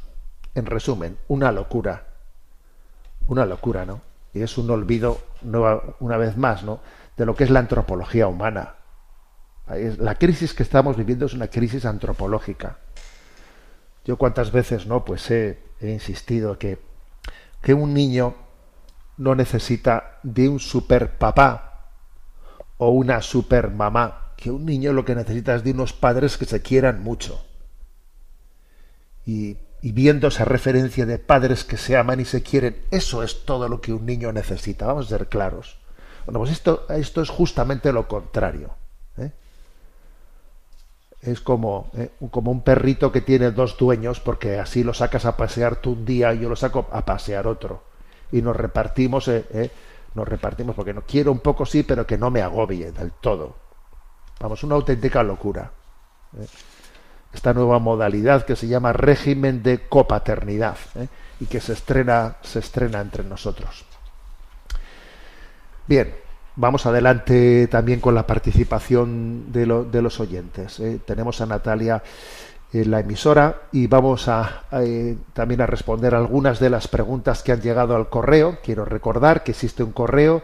en resumen, una locura, una locura, ¿no? Y es un olvido, nueva, una vez más, ¿no?, de lo que es la antropología humana. La crisis que estamos viviendo es una crisis antropológica. Yo cuántas veces no, pues he, he insistido que, que un niño no necesita de un superpapá o una supermamá, que un niño lo que necesita es de unos padres que se quieran mucho. Y, y viendo esa referencia de padres que se aman y se quieren, eso es todo lo que un niño necesita, vamos a ser claros. Bueno, pues esto, esto es justamente lo contrario. Es como, ¿eh? como un perrito que tiene dos dueños, porque así lo sacas a pasear tú un día y yo lo saco a pasear otro. Y nos repartimos, ¿eh? ¿Eh? nos repartimos porque no quiero un poco sí, pero que no me agobie del todo. Vamos, una auténtica locura. ¿eh? Esta nueva modalidad que se llama régimen de copaternidad, ¿eh? y que se estrena, se estrena entre nosotros. Bien. Vamos adelante también con la participación de, lo, de los oyentes. ¿eh? Tenemos a Natalia eh, la emisora, y vamos a, a eh, también a responder algunas de las preguntas que han llegado al correo. Quiero recordar que existe un correo,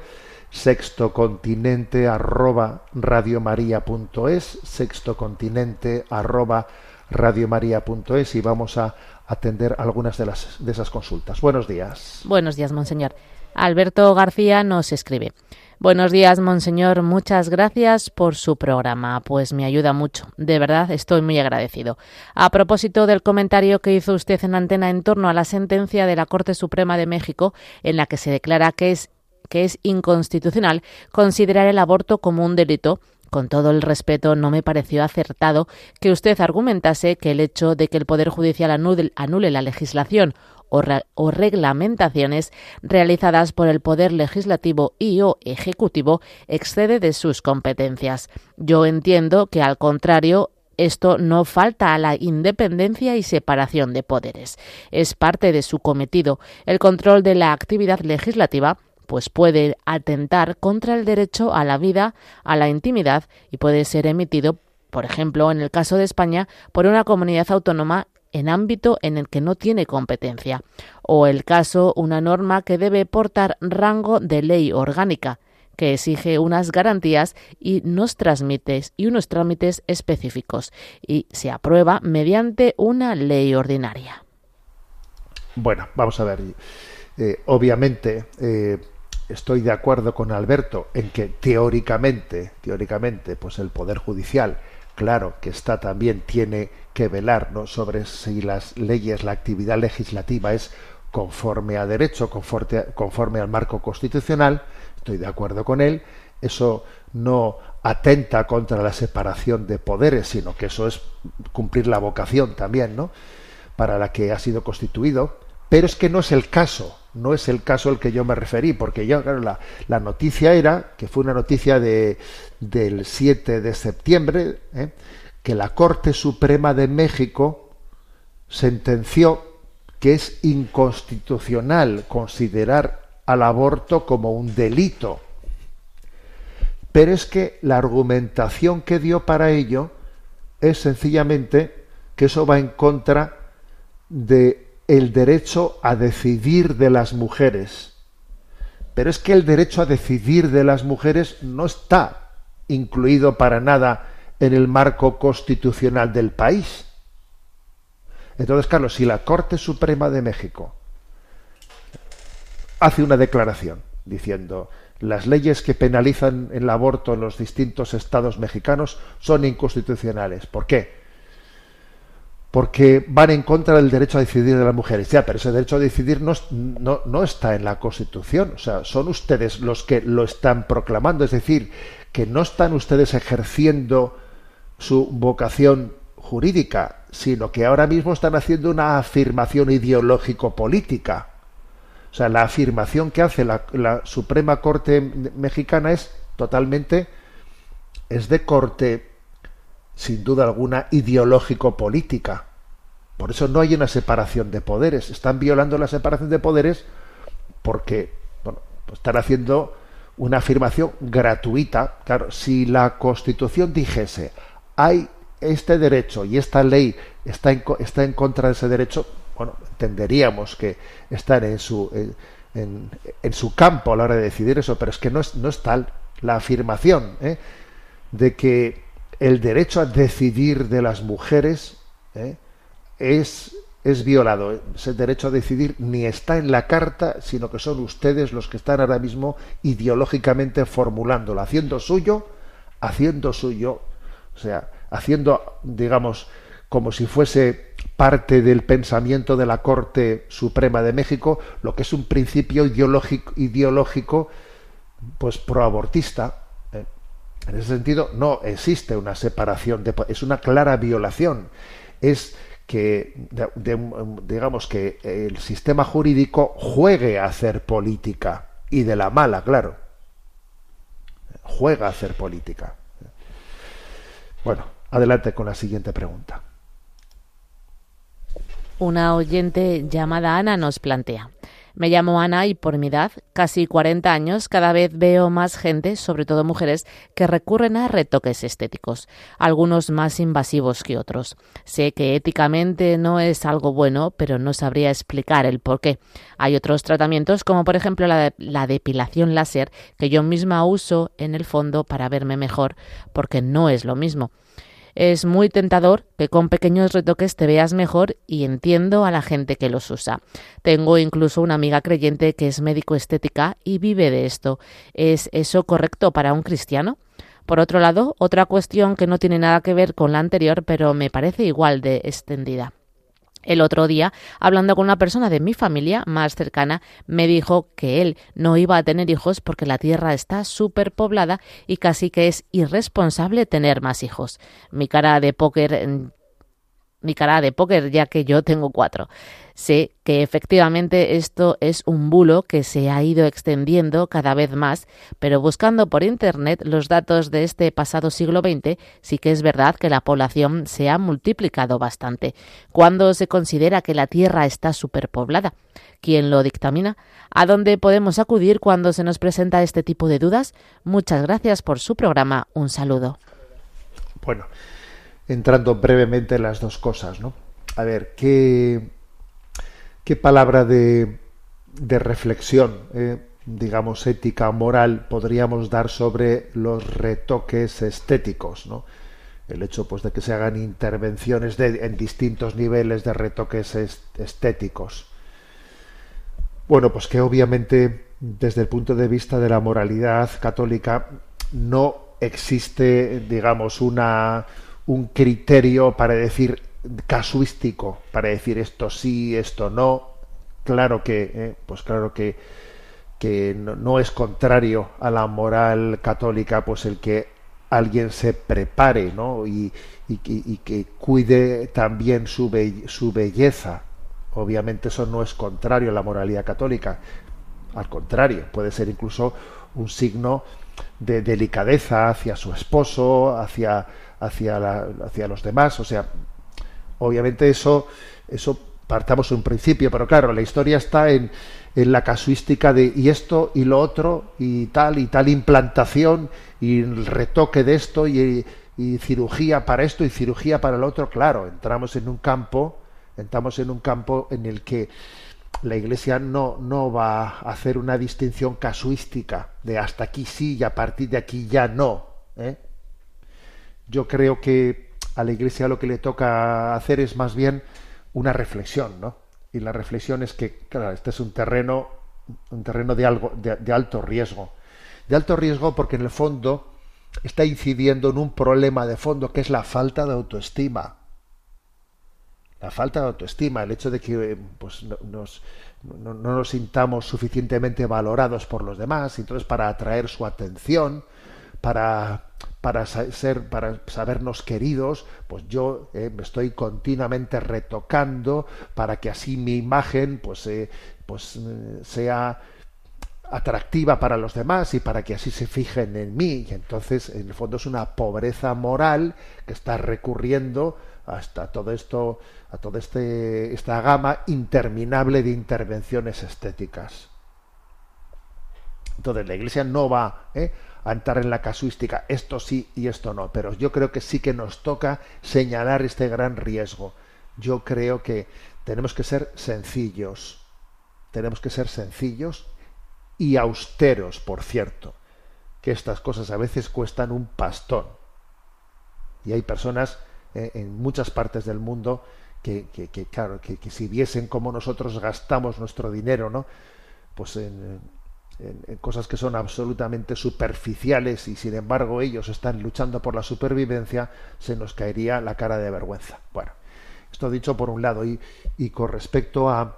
sextocontinente arroba radiomaria punto es, sextocontinente arroba radiomaria punto es, y vamos a atender algunas de las de esas consultas. Buenos días. Buenos días, monseñor. Alberto García nos escribe: buenos días, monseñor, muchas gracias por su programa, pues me ayuda mucho, de verdad estoy muy agradecido. A propósito del comentario que hizo usted en antena en torno a la sentencia de la Corte Suprema de México, en la que se declara que es que es inconstitucional considerar el aborto como un delito, con todo el respeto, no me pareció acertado que usted argumentase que el hecho de que el Poder Judicial anule, anule la legislación o, re, o reglamentaciones realizadas por el Poder Legislativo y o Ejecutivo excede de sus competencias. Yo entiendo que, al contrario, esto no falta a la independencia y separación de poderes. Es parte de su cometido, el control de la actividad legislativa, pues puede atentar contra el derecho a la vida, a la intimidad, y puede ser emitido, por ejemplo, en el caso de España, por una comunidad autónoma en ámbito en el que no tiene competencia, o el caso una norma que debe portar rango de ley orgánica, que exige unas garantías y unos trámites y unos trámites específicos, y se aprueba mediante una ley ordinaria. Bueno, vamos a ver. Eh, obviamente, eh, estoy de acuerdo con Alberto en que teóricamente, teóricamente, pues el Poder Judicial, claro que está también, tiene que velar, ¿no?, sobre si las leyes, la actividad legislativa es conforme a derecho, conforme, conforme al marco constitucional. Estoy de acuerdo con él. Eso no atenta contra la separación de poderes, sino que eso es cumplir la vocación también, ¿no?, para la que ha sido constituido. Pero es que no es el caso, no es el caso al que yo me referí, porque yo, claro, la, la noticia era, que fue una noticia de, del siete de septiembre, ¿eh?, que la Corte Suprema de México sentenció que es inconstitucional considerar al aborto como un delito. Pero es que la argumentación que dio para ello es sencillamente que eso va en contra de el derecho a decidir de las mujeres. Pero es que el derecho a decidir de las mujeres no está incluido para nada en el marco constitucional del país. Entonces, Carlos, si la Corte Suprema de México hace una declaración diciendo: las leyes que penalizan el aborto en los distintos estados mexicanos son inconstitucionales. ¿Por qué? Porque van en contra del derecho a decidir de las mujeres. Ya, pero ese derecho a decidir no, no, no está en la Constitución. O sea, son ustedes los que lo están proclamando. Es decir, que no están ustedes ejerciendo su vocación jurídica, sino que ahora mismo están haciendo una afirmación ideológico-política. O sea, la afirmación que hace la, la Suprema Corte Mexicana es totalmente, es de corte, sin duda alguna, ideológico-política. Por eso no hay una separación de poderes. Están violando la separación de poderes porque, bueno, pues están haciendo una afirmación gratuita. Claro, si la Constitución dijese: hay este derecho y esta ley está en, está en contra de ese derecho, bueno, entenderíamos que están en su, en, en, en su campo a la hora de decidir eso, pero es que no es, no es tal la afirmación, ¿eh?, de que el derecho a decidir de las mujeres ¿eh? es, es violado. Ese derecho a decidir ni está en la Carta, sino que son ustedes los que están ahora mismo ideológicamente formulándolo, haciendo suyo, haciendo suyo, o sea, haciendo, digamos, como si fuese parte del pensamiento de la Corte Suprema de México, lo que es un principio ideológico, ideológico pues proabortista. En ese sentido, no existe una separación de, es una clara violación. Es que, de, de, digamos, que el sistema jurídico juegue a hacer política, y de la mala, claro. Juega a hacer política. Bueno, adelante con la siguiente pregunta. Una oyente llamada Ana nos plantea: Me llamo Ana y por mi edad, casi cuarenta años, cada vez veo más gente, sobre todo mujeres, que recurren a retoques estéticos, algunos más invasivos que otros. Sé que éticamente no es algo bueno, pero no sabría explicar el porqué. Hay otros tratamientos, como por ejemplo la, de, la depilación láser, que yo misma uso en el fondo para verme mejor, porque no es lo mismo. Es muy tentador que con pequeños retoques te veas mejor y entiendo a la gente que los usa. Tengo incluso una amiga creyente que es médico estética y vive de esto. ¿Es eso correcto para un cristiano? Por otro lado, otra cuestión que no tiene nada que ver con la anterior, pero me parece igual de extendida. El otro día, hablando con una persona de mi familia más cercana, me dijo que él no iba a tener hijos porque la tierra está superpoblada y casi que es irresponsable tener más hijos. Mi cara de póker, mi cara de póker, ya que yo tengo cuatro. Sé que efectivamente esto es un bulo que se ha ido extendiendo cada vez más, pero buscando por Internet los datos de este pasado siglo veinte, sí que es verdad que la población se ha multiplicado bastante. ¿Cuándo se considera que la Tierra está superpoblada? ¿Quién lo dictamina? ¿A dónde podemos acudir cuando se nos presenta este tipo de dudas? Muchas gracias por su programa. Un saludo. Bueno, entrando brevemente en las dos cosas, ¿no? A ver, ¿qué... ¿Qué palabra de, de reflexión, eh, digamos, ética, moral, podríamos dar sobre los retoques estéticos, ¿no? El hecho, pues, de que se hagan intervenciones de, en distintos niveles de retoques estéticos. Bueno, pues que obviamente, desde el punto de vista de la moralidad católica, no existe, digamos, una, un criterio para decir casuístico, para decir esto sí, esto no. Claro que eh, pues claro que, que no, no es contrario a la moral católica pues el que alguien se prepare, ¿no? y, y, y que cuide también su, be- su belleza. Obviamente eso no es contrario a la moralidad católica, al contrario, puede ser incluso un signo de delicadeza hacia su esposo, hacia, hacia, la, hacia los demás. O sea, obviamente eso, eso partamos un principio, pero claro, la historia está en, en la casuística de y esto y lo otro y tal y tal implantación y el retoque de esto y, y cirugía para esto y cirugía para el otro. Claro, entramos en un campo, entramos en un campo en el que la Iglesia no, no va a hacer una distinción casuística de hasta aquí sí y a partir de aquí ya no, ¿eh? Yo creo que a la Iglesia lo que le toca hacer es más bien una reflexión, ¿no? Y la reflexión es que, claro, este es un terreno, un terreno de algo, de, de alto riesgo. De alto riesgo porque en el fondo está incidiendo en un problema de fondo que es la falta de autoestima. La falta de autoestima, el hecho de que pues, no, nos, no, no nos sintamos suficientemente valorados por los demás, entonces para atraer su atención, para... para ser, para sabernos queridos, pues yo eh, me estoy continuamente retocando para que así mi imagen pues, eh, pues eh, sea atractiva para los demás y para que así se fijen en mí. Y entonces, en el fondo, es una pobreza moral que está recurriendo hasta todo esto, a toda este, esta gama interminable de intervenciones estéticas. Entonces, la Iglesia no va ¿eh? a entrar en la casuística, esto sí y esto no, pero yo creo que sí que nos toca señalar este gran riesgo. Yo creo que tenemos que ser sencillos, tenemos que ser sencillos y austeros, por cierto, que estas cosas a veces cuestan un pastón. Y hay personas eh, en muchas partes del mundo que, que, que claro, que, que si viesen cómo nosotros gastamos nuestro dinero, ¿no? Pues en... en cosas que son absolutamente superficiales y sin embargo ellos están luchando por la supervivencia, se nos caería la cara de vergüenza. Bueno, esto dicho por un lado, y, y con respecto a,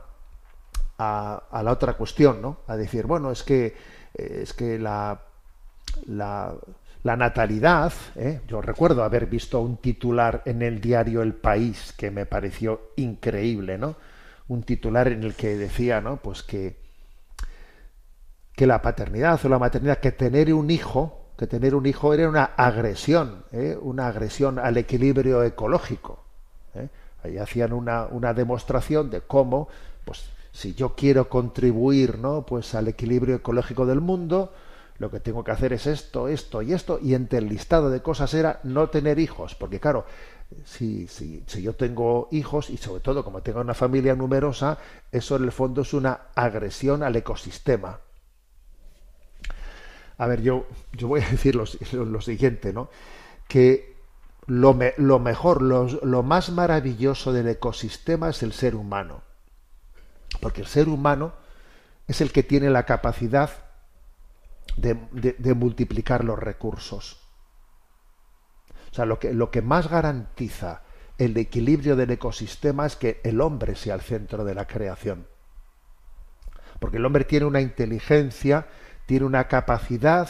a, a la otra cuestión, ¿no? A decir, bueno, es que es que la, la, la natalidad, ¿eh? Yo recuerdo haber visto un titular en el diario El País que me pareció increíble, ¿no? Un titular en el que decía, ¿no? Pues que que la paternidad o la maternidad, que tener un hijo, que tener un hijo era una agresión, ¿eh? una agresión al equilibrio ecológico. ¿eh? Ahí hacían una, una demostración de cómo, pues, si yo quiero contribuir, ¿no?, pues al equilibrio ecológico del mundo, lo que tengo que hacer es esto, esto y esto, y entre el listado de cosas era no tener hijos, porque claro, si, si, si yo tengo hijos, y sobre todo como tengo una familia numerosa, eso en el fondo es una agresión al ecosistema. A ver, yo, yo voy a decir lo, lo siguiente, ¿no? Que lo, me, lo mejor, lo, lo más maravilloso del ecosistema es el ser humano, porque el ser humano es el que tiene la capacidad De, de, de multiplicar los recursos. O sea, lo que, lo que más garantiza el equilibrio del ecosistema es que el hombre sea el centro de la creación. Porque el hombre tiene una inteligencia, tiene una capacidad,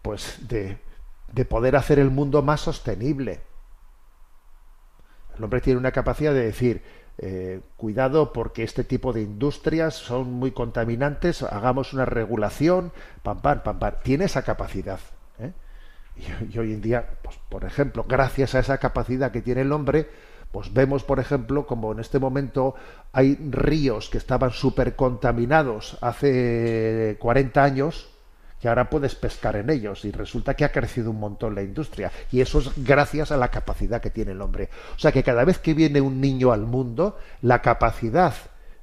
pues, de, de poder hacer el mundo más sostenible. El hombre tiene una capacidad de decir, eh, cuidado porque este tipo de industrias son muy contaminantes, hagamos una regulación, pam, pam, pam, pam. Tiene esa capacidad, ¿eh? Y, y hoy en día, pues, por ejemplo, gracias a esa capacidad que tiene el hombre, pues vemos, por ejemplo, como en este momento hay ríos que estaban súper contaminados hace cuarenta años, que ahora puedes pescar en ellos, y resulta que ha crecido un montón la industria, y eso es gracias a la capacidad que tiene el hombre. O sea que cada vez que viene un niño al mundo, la capacidad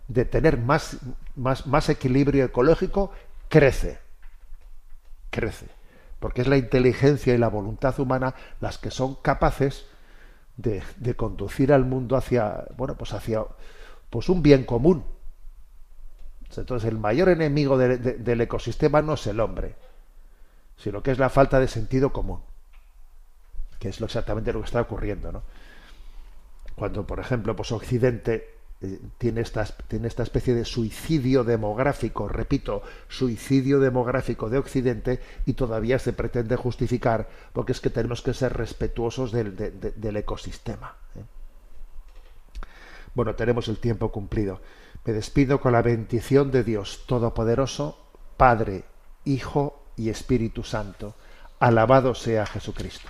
de tener más, más, más equilibrio ecológico crece, crece, porque es la inteligencia y la voluntad humana las que son capaces de, de conducir al mundo hacia, bueno, pues hacia pues un bien común. Entonces el mayor enemigo de, de, del ecosistema no es el hombre, sino que es la falta de sentido común, que es lo exactamente lo que está ocurriendo, ¿no? Cuando, por ejemplo, pues Occidente eh, tiene, esta, tiene esta especie de suicidio demográfico, repito, suicidio demográfico de Occidente, y todavía se pretende justificar porque es que tenemos que ser respetuosos del, de, de, del ecosistema, ¿eh? Bueno, tenemos el tiempo cumplido. Me despido con la bendición de Dios Todopoderoso, Padre, Hijo y Espíritu Santo. Alabado sea Jesucristo.